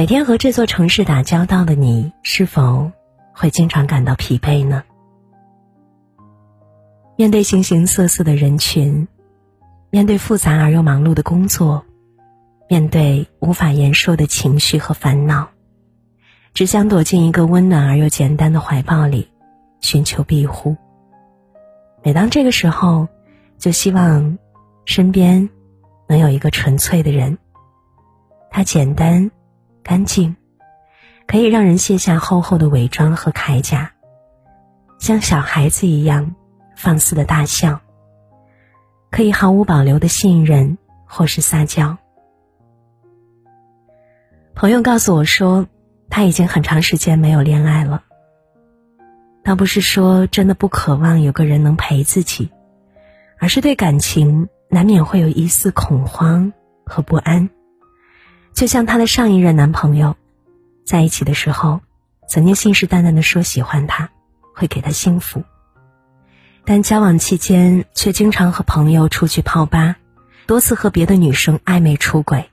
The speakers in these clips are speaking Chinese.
每天和这座城市打交道的你，是否会经常感到疲惫呢？面对形形色色的人群，面对复杂而又忙碌的工作，面对无法言说的情绪和烦恼，只想躲进一个温暖而又简单的怀抱里，寻求庇护。每当这个时候，就希望身边能有一个纯粹的人，他简单干净，可以让人卸下厚厚的伪装和铠甲，像小孩子一样放肆的大笑，可以毫无保留的信任或是撒娇。朋友告诉我说，他已经很长时间没有恋爱了。倒不是说真的不渴望有个人能陪自己，而是对感情难免会有一丝恐慌和不安。就像她的上一任男朋友在一起的时候，曾经信誓旦旦地说喜欢她，会给她幸福，但交往期间却经常和朋友出去泡吧，多次和别的女生暧昧出轨。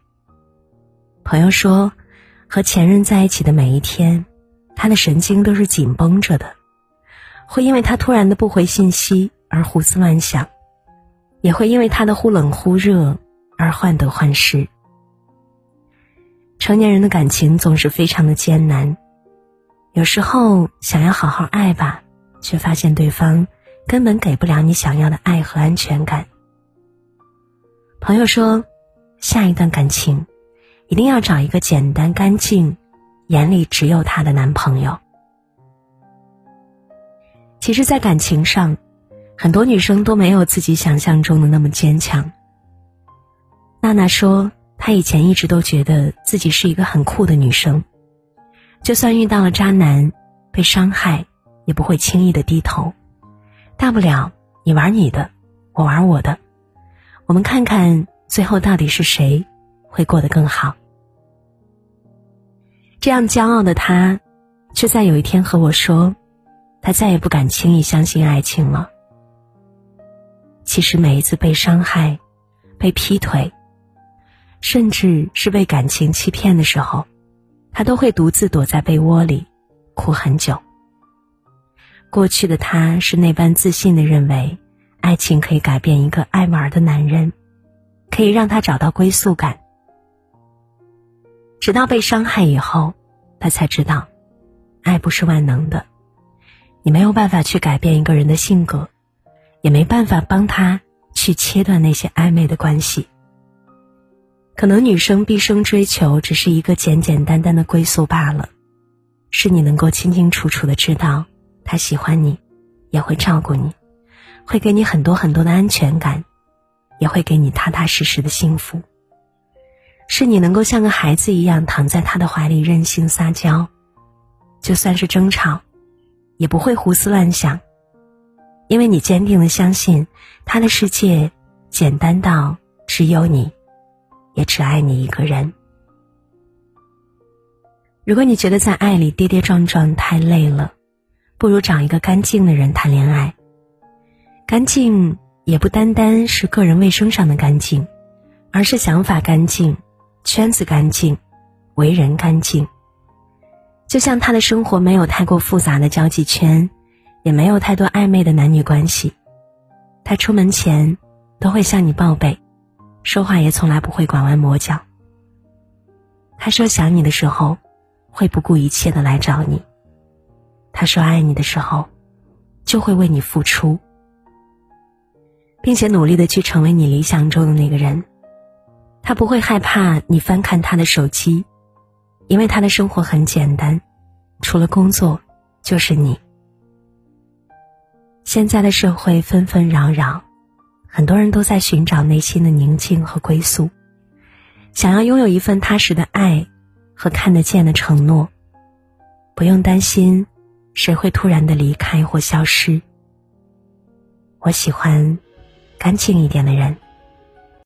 朋友说，和前任在一起的每一天，她的神经都是紧绷着的，会因为他突然的不回信息而胡思乱想，也会因为他的忽冷忽热而患得患失。成年人的感情总是非常的艰难，有时候想要好好爱吧，却发现对方根本给不了你想要的爱和安全感。朋友说，下一段感情一定要找一个简单干净、眼里只有他的男朋友。其实在感情上，很多女生都没有自己想象中的那么坚强。娜娜说，她以前一直都觉得自己是一个很酷的女生，就算遇到了渣男被伤害也不会轻易的低头，大不了你玩你的，我玩我的，我们看看最后到底是谁会过得更好。这样骄傲的她，却在有一天和我说，她再也不敢轻易相信爱情了。其实每一次被伤害、被劈腿，甚至是被感情欺骗的时候，她都会独自躲在被窝里哭很久。过去的她是那般自信地认为，爱情可以改变一个爱玩的男人，可以让她找到归宿感。直到被伤害以后，她才知道，爱不是万能的，你没有办法去改变一个人的性格，也没办法帮他去切断那些暧昧的关系。可能女生毕生追求只是一个简简单单的归宿罢了，是你能够清清楚楚地知道他喜欢你，也会照顾你，会给你很多很多的安全感，也会给你踏踏实实的幸福，是你能够像个孩子一样躺在他的怀里任性撒娇，就算是争吵也不会胡思乱想，因为你坚定地相信他的世界简单到只有你，也只爱你一个人。如果你觉得在爱里跌跌撞撞太累了，不如找一个干净的人谈恋爱。干净也不单单是个人卫生上的干净，而是想法干净、圈子干净、为人干净。就像他的生活没有太过复杂的交际圈，也没有太多暧昧的男女关系，他出门前都会向你报备，说话也从来不会拐弯抹角。他说想你的时候，会不顾一切的来找你，他说爱你的时候，就会为你付出，并且努力的去成为你理想中的那个人。他不会害怕你翻看他的手机，因为他的生活很简单，除了工作就是你。现在的社会纷纷扰扰，很多人都在寻找内心的宁静和归宿，想要拥有一份踏实的爱和看得见的承诺，不用担心谁会突然的离开或消失。我喜欢干净一点的人，